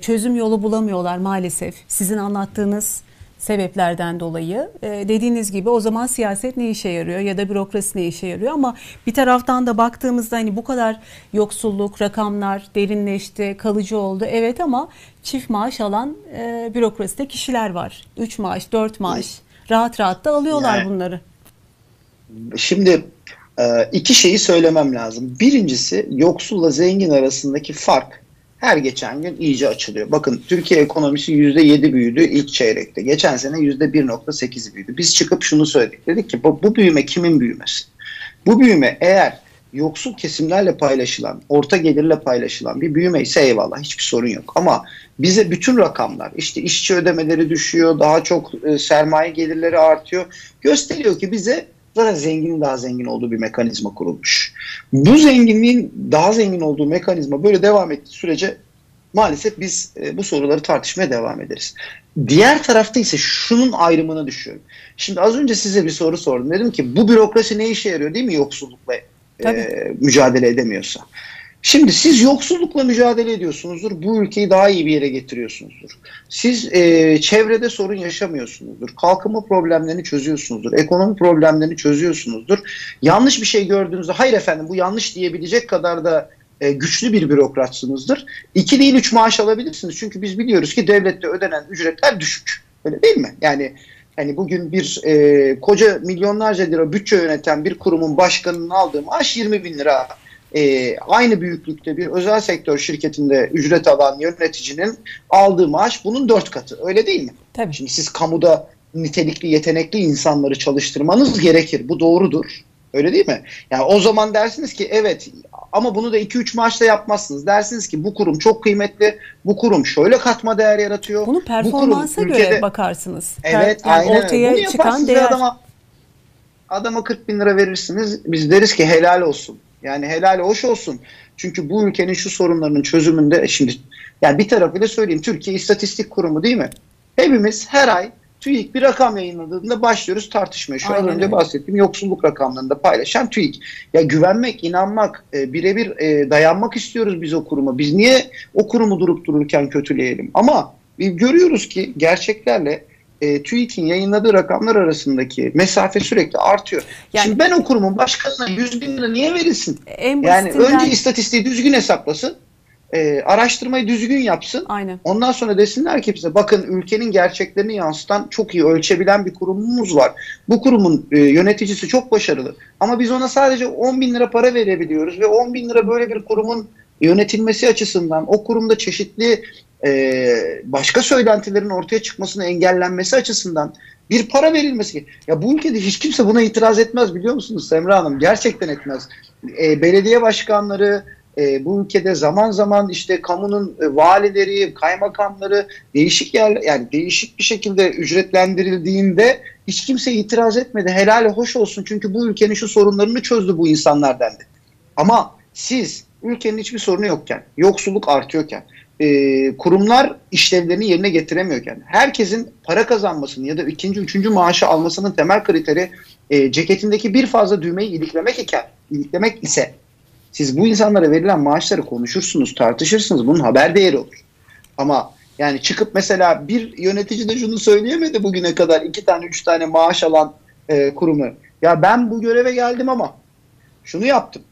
Çözüm yolu bulamıyorlar maalesef. Sizin anlattığınız sebeplerden dolayı dediğiniz gibi o zaman siyaset ne işe yarıyor ya da bürokrasi ne işe yarıyor, ama bir taraftan da baktığımızda hani bu kadar yoksulluk, rakamlar derinleşti, kalıcı oldu, evet, ama çift maaş alan bürokraside kişiler var. 3 maaş, 4 maaş rahat rahat da alıyorlar yani, bunları. Şimdi iki şeyi söylemem lazım. Birincisi yoksulla zengin arasındaki fark her geçen gün iyice açılıyor. Bakın Türkiye ekonomisi %7 büyüdü ilk çeyrekte. Geçen sene %1.8 büyüdü. Biz çıkıp şunu söyledik. Dedik ki bu büyüme kimin büyümesi? Bu büyüme eğer yoksul kesimlerle paylaşılan, orta gelirle paylaşılan bir büyüme ise eyvallah, hiçbir sorun yok. Ama bize bütün rakamlar, işte işçi ödemeleri düşüyor, daha çok sermaye gelirleri artıyor. Gösteriyor ki bize zaten zenginin daha zengin olduğu bir mekanizma kurulmuş. Bu zenginliğin daha zengin olduğu mekanizma böyle devam ettiği sürece maalesef biz bu soruları tartışmaya devam ederiz. Diğer tarafta ise şunun ayrımına düşüyorum. Şimdi az önce size bir soru sordum. Dedim ki bu bürokrasi ne işe yarıyor, değil mi, yoksullukla mücadele edemiyorsa? Şimdi siz yoksullukla mücadele ediyorsunuzdur, bu ülkeyi daha iyi bir yere getiriyorsunuzdur. Siz çevrede sorun yaşamıyorsunuzdur, kalkınma problemlerini çözüyorsunuzdur, ekonomi problemlerini çözüyorsunuzdur. Yanlış bir şey gördüğünüzde hayır efendim bu yanlış diyebilecek kadar da güçlü bir bürokratsınızdır. 2 değil 3 maaş alabilirsiniz, çünkü biz biliyoruz ki devlette ödenen ücretler düşük, öyle değil mi? Yani... Hani bugün bir koca milyonlarca lira bütçe yöneten bir kurumun başkanının aldığı maaş 20 bin lira. Aynı büyüklükte bir özel sektör şirketinde ücret alan yöneticinin aldığı maaş bunun 4 katı. Öyle değil mi? Tabii. Şimdi siz kamuda nitelikli, yetenekli insanları çalıştırmanız gerekir. Bu doğrudur. Öyle değil mi? Yani o zaman dersiniz ki evet, ama bunu da 2-3 maaşla yapmazsınız. Dersiniz ki bu kurum çok kıymetli, bu kurum şöyle katma değer yaratıyor. Bunu performansa göre ülkede... bakarsınız. Evet, yani aynen. Ortaya bunu çıkan değer. Adama 40 bin lira verirsiniz, biz deriz ki helal olsun. Yani helal hoş olsun. Çünkü bu ülkenin şu sorunlarının çözümünde şimdi, yani bir tarafıyla söyleyeyim, Türkiye İstatistik Kurumu, değil mi? Hepimiz her ay TÜİK bir rakam yayınladığında başlıyoruz tartışmaya. Şu an önce bahsettiğim yoksulluk rakamlarını da paylaşan TÜİK. Ya güvenmek, inanmak, birebir dayanmak istiyoruz biz o kuruma. Biz niye o kurumu durup dururken kötüleyelim? Ama görüyoruz ki gerçeklerle TÜİK'in yayınladığı rakamlar arasındaki mesafe sürekli artıyor. Yani, şimdi ben o kurumun başkanına 100.000 lira niye verilsin? Yani önce istatistiği düzgün hesaplasın, araştırmayı düzgün yapsın. Aynen. Ondan sonra desinler ki bize bakın ülkenin gerçeklerini yansıtan çok iyi ölçebilen bir kurumumuz var. Bu kurumun yöneticisi çok başarılı. Ama biz ona sadece 10.000 lira para verebiliyoruz ve 10.000 lira böyle bir kurumun yönetilmesi açısından o kurumda çeşitli başka söylentilerin ortaya çıkmasını engellenmesi açısından bir para verilmesi. Ya bu ülkede hiç kimse buna itiraz etmez biliyor musunuz Semra Hanım? Gerçekten etmez. Belediye başkanları, bu ülkede zaman zaman işte kamunun valileri, kaymakamları değişik yerler, yani değişik bir şekilde ücretlendirildiğinde hiç kimse itiraz etmedi. Helali hoş olsun çünkü bu ülkenin şu sorunlarını çözdü bu insanlar dendi. Ama siz ülkenin hiçbir sorunu yokken, yoksulluk artıyorken, kurumlar işlevlerini yerine getiremiyorken, herkesin para kazanmasını ya da ikinci, üçüncü maaşı almasının temel kriteri ceketindeki bir fazla düğmeyi iliklemek ise siz bu insanlara verilen maaşları konuşursunuz, tartışırsınız, bunun haber değeri olur. Ama yani çıkıp mesela bir yönetici de şunu söyleyemedi bugüne kadar 2 tane 3 tane maaş alan kurumu. Ya ben bu göreve geldim ama şunu yaptım.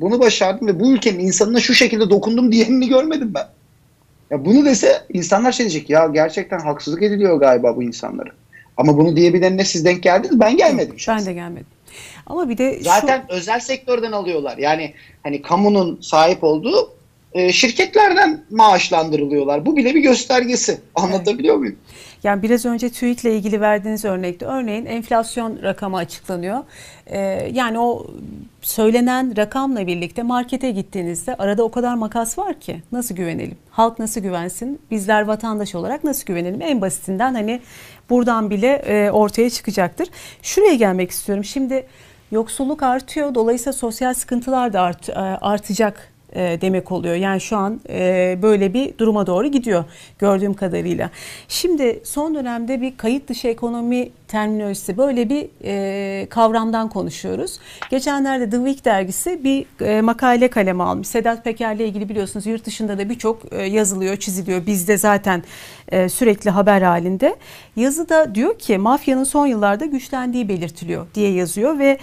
Bunu başardım ve bu ülkenin insanına şu şekilde dokundum diyenini görmedim ben. Ya bunu dese insanlar şey diyecek, ya gerçekten haksızlık ediliyor galiba bu insanlara. Ama bunu diyebilenine siz denk geldiniz, ben gelmedim. Yok, ben de gelmedim. Ama bir de zaten şu... özel sektörden alıyorlar. Yani hani kamunun sahip olduğu şirketlerden maaşlandırılıyorlar. Bu bile bir göstergesi. Anlatabiliyor muyum? Yani biraz önce TÜİK'le ilgili verdiğiniz örnekte örneğin enflasyon rakamı açıklanıyor. Yani o söylenen rakamla birlikte markete gittiğinizde arada o kadar makas var ki nasıl güvenelim? Halk nasıl güvensin? Bizler vatandaş olarak nasıl güvenelim? En basitinden hani buradan bile ortaya çıkacaktır. Şuraya gelmek istiyorum. Şimdi yoksulluk artıyor. Dolayısıyla sosyal sıkıntılar da artacak demek oluyor. Yani şu an böyle bir duruma doğru gidiyor gördüğüm kadarıyla. Şimdi son dönemde bir kayıt dışı ekonomi terminolojisi böyle bir kavramdan konuşuyoruz. Geçenlerde The Week dergisi bir makale kaleme almış. Sedat Peker'le ilgili biliyorsunuz yurt dışında da birçok yazılıyor, çiziliyor. Bizde zaten sürekli haber halinde. Yazıda diyor ki mafyanın son yıllarda güçlendiği belirtiliyor diye yazıyor ve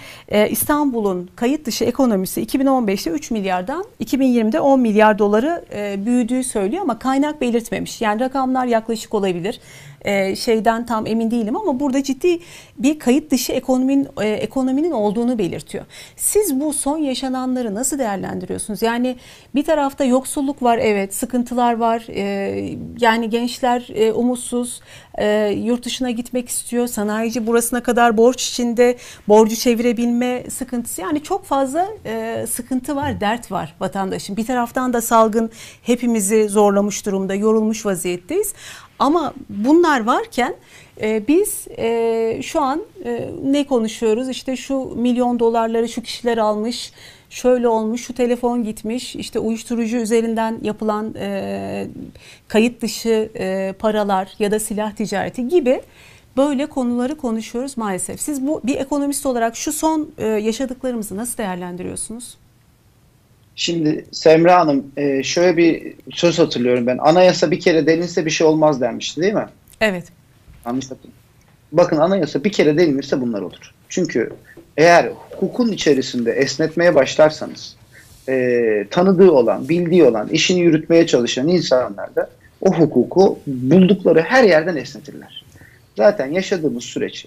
İstanbul'un kayıt dışı ekonomisi 2015'te 3 milyardan 2020'de 10 milyar doları büyüdüğü söylüyor ama kaynak belirtmemiş. Yani rakamlar yaklaşık olabilir. Şeyden tam emin değilim ama burada ciddi bir kayıt dışı ekonominin olduğunu belirtiyor. Siz bu son yaşananları nasıl değerlendiriyorsunuz? Yani bir tarafta yoksulluk var, evet, sıkıntılar var. Yani gençler umutsuz, yurt dışına gitmek istiyor. Sanayici burasına kadar borç içinde, borcu çevirebilme sıkıntısı. Yani çok fazla sıkıntı var, dert var vatandaşın. Bir taraftan da salgın hepimizi zorlamış durumda, yorulmuş vaziyetteyiz. Ama bunlar varken biz şu an ne konuşuyoruz? İşte şu milyon dolarları şu kişiler almış, şöyle olmuş, şu telefon gitmiş, işte uyuşturucu üzerinden yapılan kayıt dışı paralar ya da silah ticareti gibi böyle konuları konuşuyoruz maalesef. Siz bu bir ekonomist olarak şu son yaşadıklarımızı nasıl değerlendiriyorsunuz? Şimdi Semra Hanım şöyle bir söz hatırlıyorum ben. Anayasa bir kere delinse bir şey olmaz denmişti değil mi? Evet. Anlatayım. Bakın anayasa bir kere delinirse bunlar olur. Çünkü eğer hukukun içerisinde esnetmeye başlarsanız tanıdığı olan, bildiği olan, işini yürütmeye çalışan insanlar da o hukuku buldukları her yerden esnetirler. Zaten yaşadığımız süreç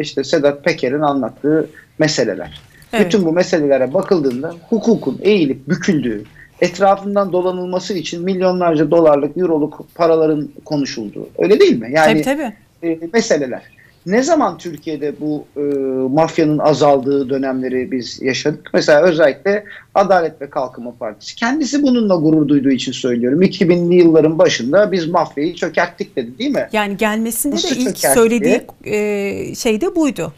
işte Sedat Peker'in anlattığı meseleler. Evet. Bütün bu meselelere bakıldığında hukukun eğilip büküldüğü, etrafından dolanılması için milyonlarca dolarlık, euroluk paraların konuşulduğu. Öyle değil mi? Yani tabii. Meseleler. Ne zaman Türkiye'de bu mafyanın azaldığı dönemleri biz yaşadık? Mesela özellikle Adalet ve Kalkınma Partisi. Kendisi bununla gurur duyduğu için söylüyorum. 2000'li yılların başında biz mafyayı çökerttik dedi değil mi? Yani gelmesinde de ilk söylediği şey de buydu.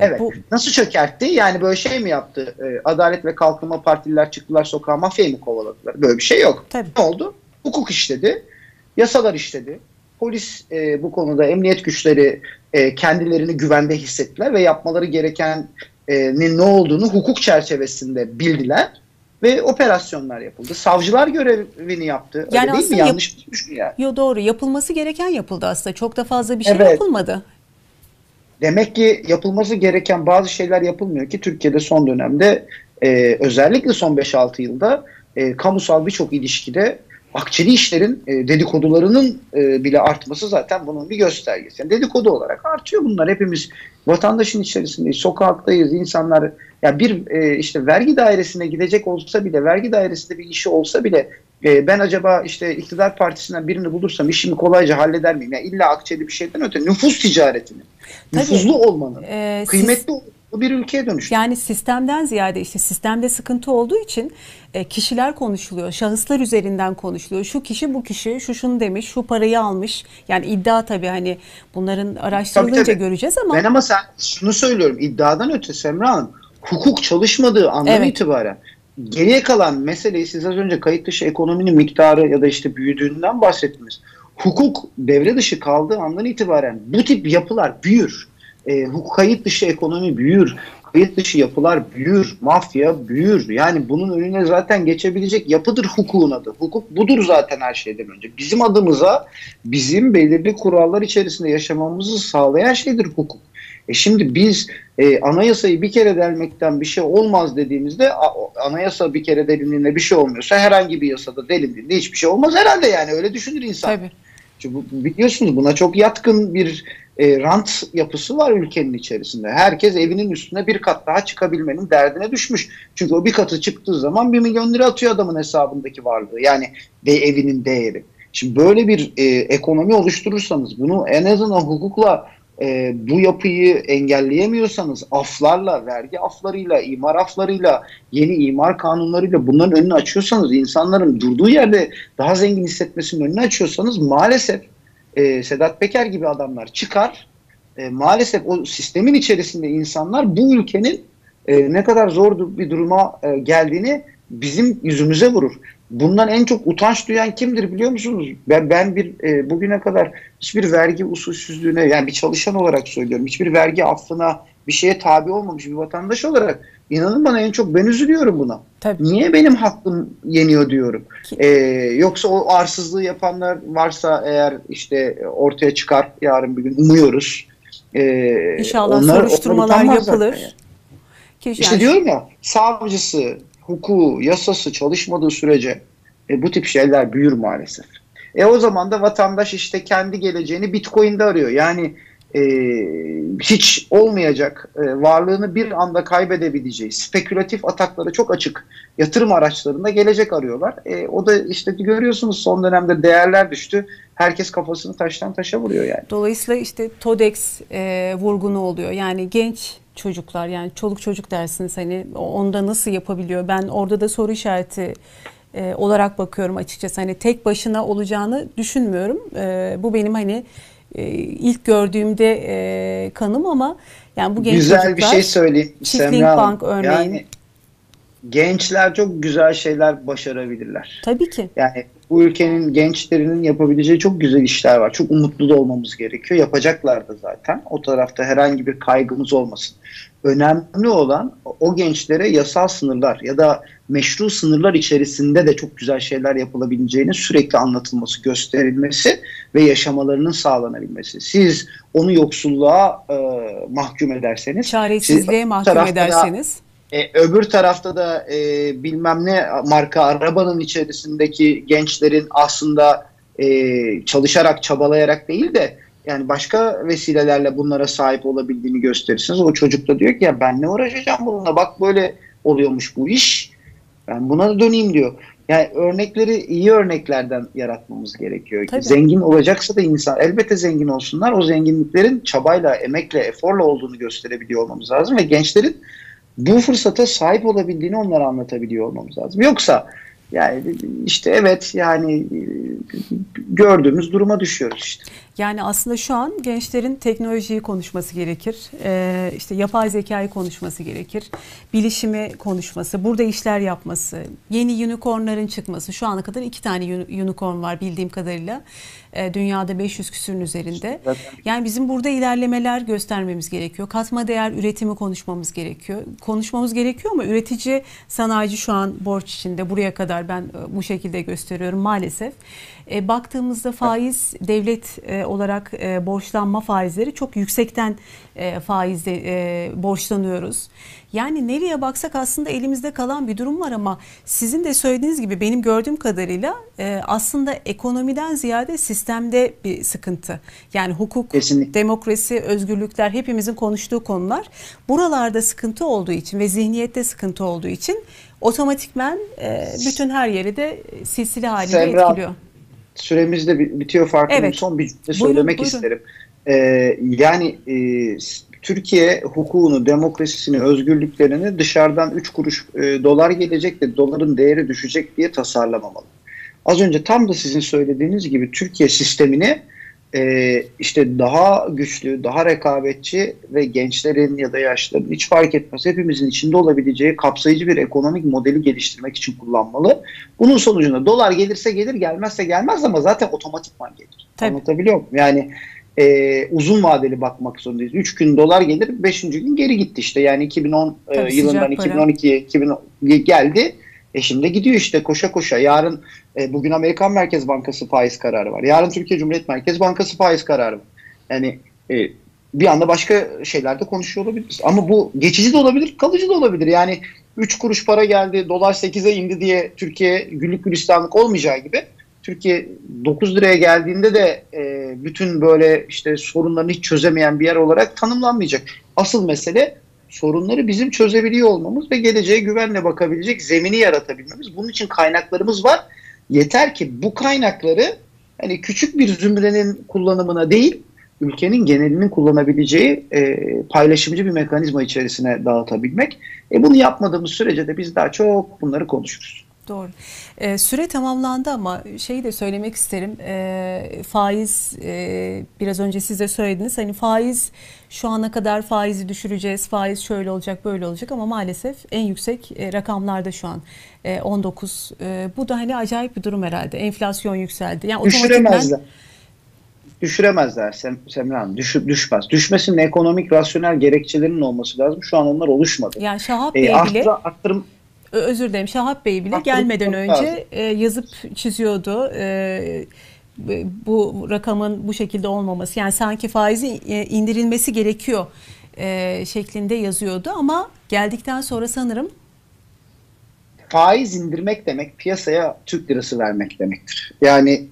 Evet. Bu... Nasıl çökertti? Yani böyle şey mi yaptı? Adalet ve Kalkınma Partililer çıktılar sokağa, mafyayı mı kovaladılar? Böyle bir şey yok. Tabii. Ne oldu? Hukuk işledi. Yasalar işledi. Polis bu konuda emniyet güçleri kendilerini güvende hissettiler ve yapmaları gerekenin ne olduğunu hukuk çerçevesinde bildiler. ve operasyonlar yapıldı. Savcılar görevini yaptı. Yani öyle değil mi? Yanlış düşün yani. Yo, doğru. Yapılması gereken yapıldı aslında. Çok da fazla bir şey yapılmadı. Demek ki yapılması gereken bazı şeyler yapılmıyor ki Türkiye'de son dönemde özellikle son 5-6 yılda kamusal birçok ilişkide akçeli işlerin dedikodularının bile artması zaten bunun bir göstergesi. Yani dedikodu olarak artıyor bunlar. Hepimiz vatandaşın içerisindeyiz, sokaktayız, insanlar ya bir işte vergi dairesine gidecek olsa bile, vergi dairesinde bir işi olsa bile ben acaba işte iktidar partisinden birini bulursam işimi kolayca halleder miyim? Yani illa akçeli bir şeyden öte nüfus ticaretini, nüfuzlu olmanın, kıymetli olmanın. Bu bir ülkeye dönüş. Yani sistemden ziyade işte sistemde sıkıntı olduğu için kişiler konuşuluyor. Şahıslar üzerinden konuşuluyor. Şu kişi bu kişi şunu demiş, şu parayı almış. Yani iddia tabii, hani bunların araştırılınca tabii. göreceğiz ama. Ben ama sen şunu söylüyorum, iddiadan öte Semra Hanım, hukuk çalışmadığı andan itibaren geriye kalan meseleyi siz az önce kayıt dışı ekonominin miktarı ya da işte büyüdüğünden bahsettiniz. Hukuk devre dışı kaldığı andan itibaren bu tip yapılar büyür. Kayıt dışı ekonomi büyür, kayıt dışı yapılar büyür, mafya büyür. Yani bunun önüne zaten geçebilecek yapıdır hukukun adı. Hukuk budur zaten her şeyden önce. Bizim adımıza, bizim belirli kurallar içerisinde yaşamamızı sağlayan şeydir hukuk. Şimdi biz anayasayı bir kere delmekten bir şey olmaz dediğimizde, anayasa bir kere delindiğinde bir şey olmuyorsa herhangi bir yasada delindiğinde hiçbir şey olmaz herhalde, yani öyle düşünür insan. Tabii. Çünkü biliyorsunuz buna çok yatkın bir rant yapısı var ülkenin içerisinde. Herkes evinin üstüne bir kat daha çıkabilmenin derdine düşmüş. Çünkü o bir katı çıktığı zaman 1 milyon lira atıyor adamın hesabındaki varlığı. Yani evinin değeri. Şimdi böyle bir ekonomi oluşturursanız, bunu en azından hukukla bu yapıyı engelleyemiyorsanız aflarla, vergi aflarıyla, imar aflarıyla, yeni imar kanunlarıyla bunların önünü açıyorsanız, insanların durduğu yerde daha zengin hissetmesinin önünü açıyorsanız, maalesef Sedat Peker gibi adamlar çıkar. Maalesef o sistemin içerisinde insanlar bu ülkenin ne kadar zor bir duruma geldiğini bizim yüzümüze vurur. Bundan en çok utanç duyan kimdir biliyor musunuz? Ben bugüne kadar hiçbir vergi usulsüzlüğüne, yani bir çalışan olarak söylüyorum, hiçbir vergi affına, bir şeye tabi olmamış bir vatandaş olarak, inanın bana en çok ben üzülüyorum buna. Tabii. Niye benim hakkım yeniyor diyorum. Yoksa o arsızlığı yapanlar varsa eğer, işte ortaya çıkar yarın bir gün, umuyoruz. İnşallah soruşturmalar yapılır. Yani. İşte diyorum ya, savcısı, hukuku, yasası çalışmadığı sürece bu tip şeyler büyür maalesef. O zaman da vatandaş işte kendi geleceğini Bitcoin'de arıyor. Yani hiç olmayacak, varlığını bir anda kaybedebileceği, spekülatif ataklara çok açık yatırım araçlarında gelecek arıyorlar. O da işte görüyorsunuz, son dönemde değerler düştü. Herkes kafasını taştan taşa vuruyor yani. Dolayısıyla işte Todex vurgunu oluyor. Yani genç çocuklar, yani çoluk çocuk dersiniz, hani onda nasıl yapabiliyor? Ben orada da soru işareti olarak bakıyorum açıkçası. Hani tek başına olacağını düşünmüyorum. Bu benim hani ilk gördüğümde kanım ama yani bu genç güzel çocuklar, bir şey söyleyeyim Çiftlik Bank örneğin. Yani gençler çok güzel şeyler başarabilirler. Tabii ki. Yani bu ülkenin gençlerinin yapabileceği çok güzel işler var. Çok umutlu da olmamız gerekiyor. Yapacaklar da zaten. O tarafta herhangi bir kaygımız olmasın. Önemli olan o gençlere yasal sınırlar ya da meşru sınırlar içerisinde de çok güzel şeyler yapılabileceğinin sürekli anlatılması, gösterilmesi ve yaşamalarının sağlanabilmesi. Siz onu yoksulluğa mahkum ederseniz, çaresizliğe mahkum ederseniz, öbür tarafta da bilmem ne marka arabanın içerisindeki gençlerin aslında çalışarak, çabalayarak değil de yani başka vesilelerle bunlara sahip olabildiğini gösterirsiniz. O çocuk da diyor ki, ya ben ne uğraşacağım bununla, bak böyle oluyormuş bu iş, ben buna da döneyim diyor. Yani örnekleri iyi örneklerden yaratmamız gerekiyor. Tabii. Zengin olacaksa da insan elbette zengin olsunlar, o zenginliklerin çabayla, emekle, eforla olduğunu gösterebiliyor olmamız lazım ve gençlerin bu fırsata sahip olabildiğini onlara anlatabiliyor olmamız lazım. Yoksa yani işte gördüğümüz duruma düşüyoruz işte. Yani aslında şu an gençlerin teknolojiyi konuşması gerekir. İşte yapay zekayı konuşması gerekir. Bilişimi konuşması, burada işler yapması, yeni unicornların çıkması. Şu ana kadar 2 tane unicorn var bildiğim kadarıyla. Dünyada 500 küsürün üzerinde. Yani bizim burada ilerlemeler göstermemiz gerekiyor. Katma değer üretimi konuşmamız gerekiyor. Konuşmamız gerekiyor ama üretici, sanayici şu an borç içinde. Buraya kadar ben bu şekilde gösteriyorum maalesef. Baktığımızda faiz, devlet olarak borçlanma faizleri çok yüksekten faizle borçlanıyoruz. Yani nereye baksak aslında elimizde kalan bir durum var ama sizin de söylediğiniz gibi benim gördüğüm kadarıyla aslında ekonomiden ziyade sistemde bir sıkıntı. Yani hukuk, kesinlikle, demokrasi, özgürlükler hepimizin konuştuğu konular. Buralarda sıkıntı olduğu için ve zihniyette sıkıntı olduğu için otomatikmen bütün her yeri de silsile halinde etkiliyor. Süremiz de bitiyor farkındayım. Evet. Son bir cümle söylemek isterim. Yani Türkiye hukukunu, demokrasisini, özgürlüklerini dışarıdan 3 kuruş dolar gelecek de doların değeri düşecek diye tasarlamamalı. Az önce tam da sizin söylediğiniz gibi Türkiye sistemini işte daha güçlü, daha rekabetçi ve gençlerin ya da yaşlıların hiç fark etmez hepimizin içinde olabileceği kapsayıcı bir ekonomik modeli geliştirmek için kullanmalı. Bunun sonucunda dolar gelirse gelir, gelmezse gelmez ama zaten otomatikman gelir. Tabii. Anlatabiliyor muyum? Yani uzun vadeli bakmak zorundayız. 3 gün dolar gelir, 5. gün geri gitti işte. Yani 2010 yılından 2012'ye geldi. Şimdi gidiyor işte koşa koşa. Yarın bugün Amerikan Merkez Bankası faiz kararı var. Yarın Türkiye Cumhuriyet Merkez Bankası faiz kararı var. Yani bir anda başka şeylerde konuşuyor olabiliriz. Ama bu geçici de olabilir, kalıcı da olabilir. Yani 3 kuruş para geldi, dolar 8'e indi diye Türkiye güllük gülistanlık olmayacağı gibi Türkiye 9 liraya geldiğinde de bütün böyle işte sorunlarını hiç çözemeyen bir yer olarak tanımlanmayacak. Asıl mesele sorunları bizim çözebiliyor olmamız ve geleceğe güvenle bakabilecek zemini yaratabilmemiz. Bunun için kaynaklarımız var. Yeter ki bu kaynakları hani küçük bir zümrenin kullanımına değil, ülkenin genelinin kullanabileceği paylaşımcı bir mekanizma içerisine dağıtabilmek. Bunu yapmadığımız sürece de biz daha çok bunları konuşuruz. Doğru. Süre tamamlandı ama şeyi de söylemek isterim. Faiz, biraz önce siz de söylediniz. Hani faiz, şu ana kadar faizi düşüreceğiz, faiz şöyle olacak, böyle olacak ama maalesef en yüksek rakamlarda şu an 19. Bu da hani acayip bir durum herhalde. Enflasyon yükseldi. Yani düşüremezler. Düşüremezler Semra Hanım. Düşmez. Düşmesinin ekonomik, rasyonel gerekçelerinin olması lazım. Şu an onlar oluşmadı. Yani Şahap Bey bile... Özür dilerim, Şahap Bey bile gelmeden önce yazıp çiziyordu bu rakamın bu şekilde olmaması. Yani sanki faizi indirilmesi gerekiyor şeklinde yazıyordu ama geldikten sonra sanırım. Faiz indirmek demek piyasaya Türk lirası vermek demektir. Yani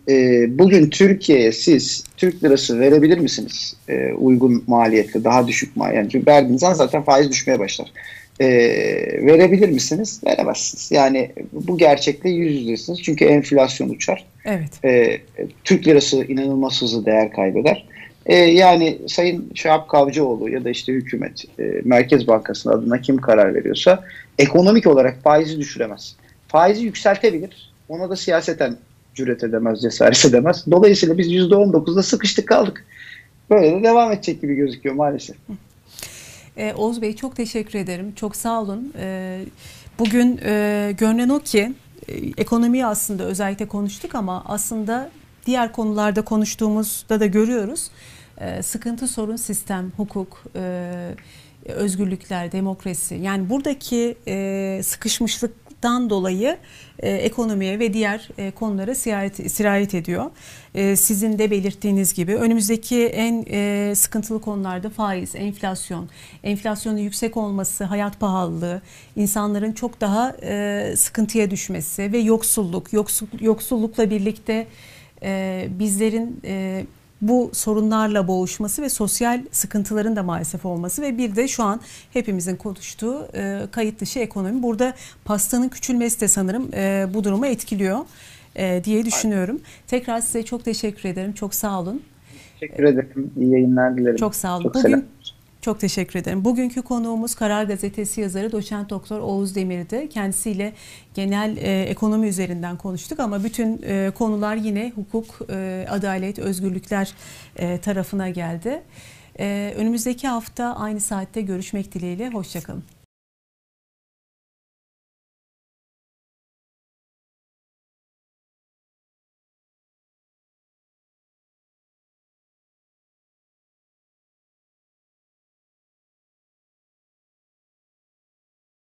bugün Türkiye'ye siz Türk lirası verebilir misiniz? Uygun maliyetle, daha düşük maliyetli. Yani verdiğiniz zaman zaten faiz düşmeye başlar. Verebilir misiniz? Veremezsiniz. Yani bu gerçekle yüz yüzesiniz. Çünkü enflasyon uçar. Evet. Türk lirası inanılmaz hızlı değer kaybeder. Yani Sayın Şahap Kavcıoğlu ya da işte hükümet, Merkez Bankası'nın adına kim karar veriyorsa ekonomik olarak faizi düşüremez. Faizi yükseltebilir. Ona da siyaseten cüret edemez, cesaret edemez. Dolayısıyla biz %19'da sıkıştık kaldık. Böyle de devam edecek gibi gözüküyor maalesef. Oğuz Bey çok teşekkür ederim. Çok sağ olun. Bugün görünen o ki ekonomiyi aslında özellikle konuştuk ama aslında diğer konularda konuştuğumuzda da görüyoruz. Sıkıntı, sorun, sistem, hukuk, özgürlükler, demokrasi. Yani buradaki sıkışmışlıktan dolayı ekonomiye ve diğer konulara sirayet ediyor. Sizin de belirttiğiniz gibi önümüzdeki en sıkıntılı konularda faiz, enflasyon, enflasyonun yüksek olması, hayat pahalılığı, insanların çok daha sıkıntıya düşmesi ve yoksullukla birlikte bizlerin bu sorunlarla boğuşması ve sosyal sıkıntıların da maalesef olması ve bir de şu an hepimizin konuştuğu kayıt dışı ekonomi. Burada pastanın küçülmesi de sanırım bu durumu etkiliyor diye düşünüyorum. Tekrar size çok teşekkür ederim. Çok sağ olun. Teşekkür ederim. İyi yayınlar dilerim. Çok sağ olun. Çok selam. Çok teşekkür ederim. Bugünkü konuğumuz Karar Gazetesi yazarı Doçent Doktor Oğuz Demir'di. Kendisiyle genel ekonomi üzerinden konuştuk ama bütün konular yine hukuk, adalet, özgürlükler tarafına geldi. Önümüzdeki hafta aynı saatte görüşmek dileğiyle. Hoşça kalın.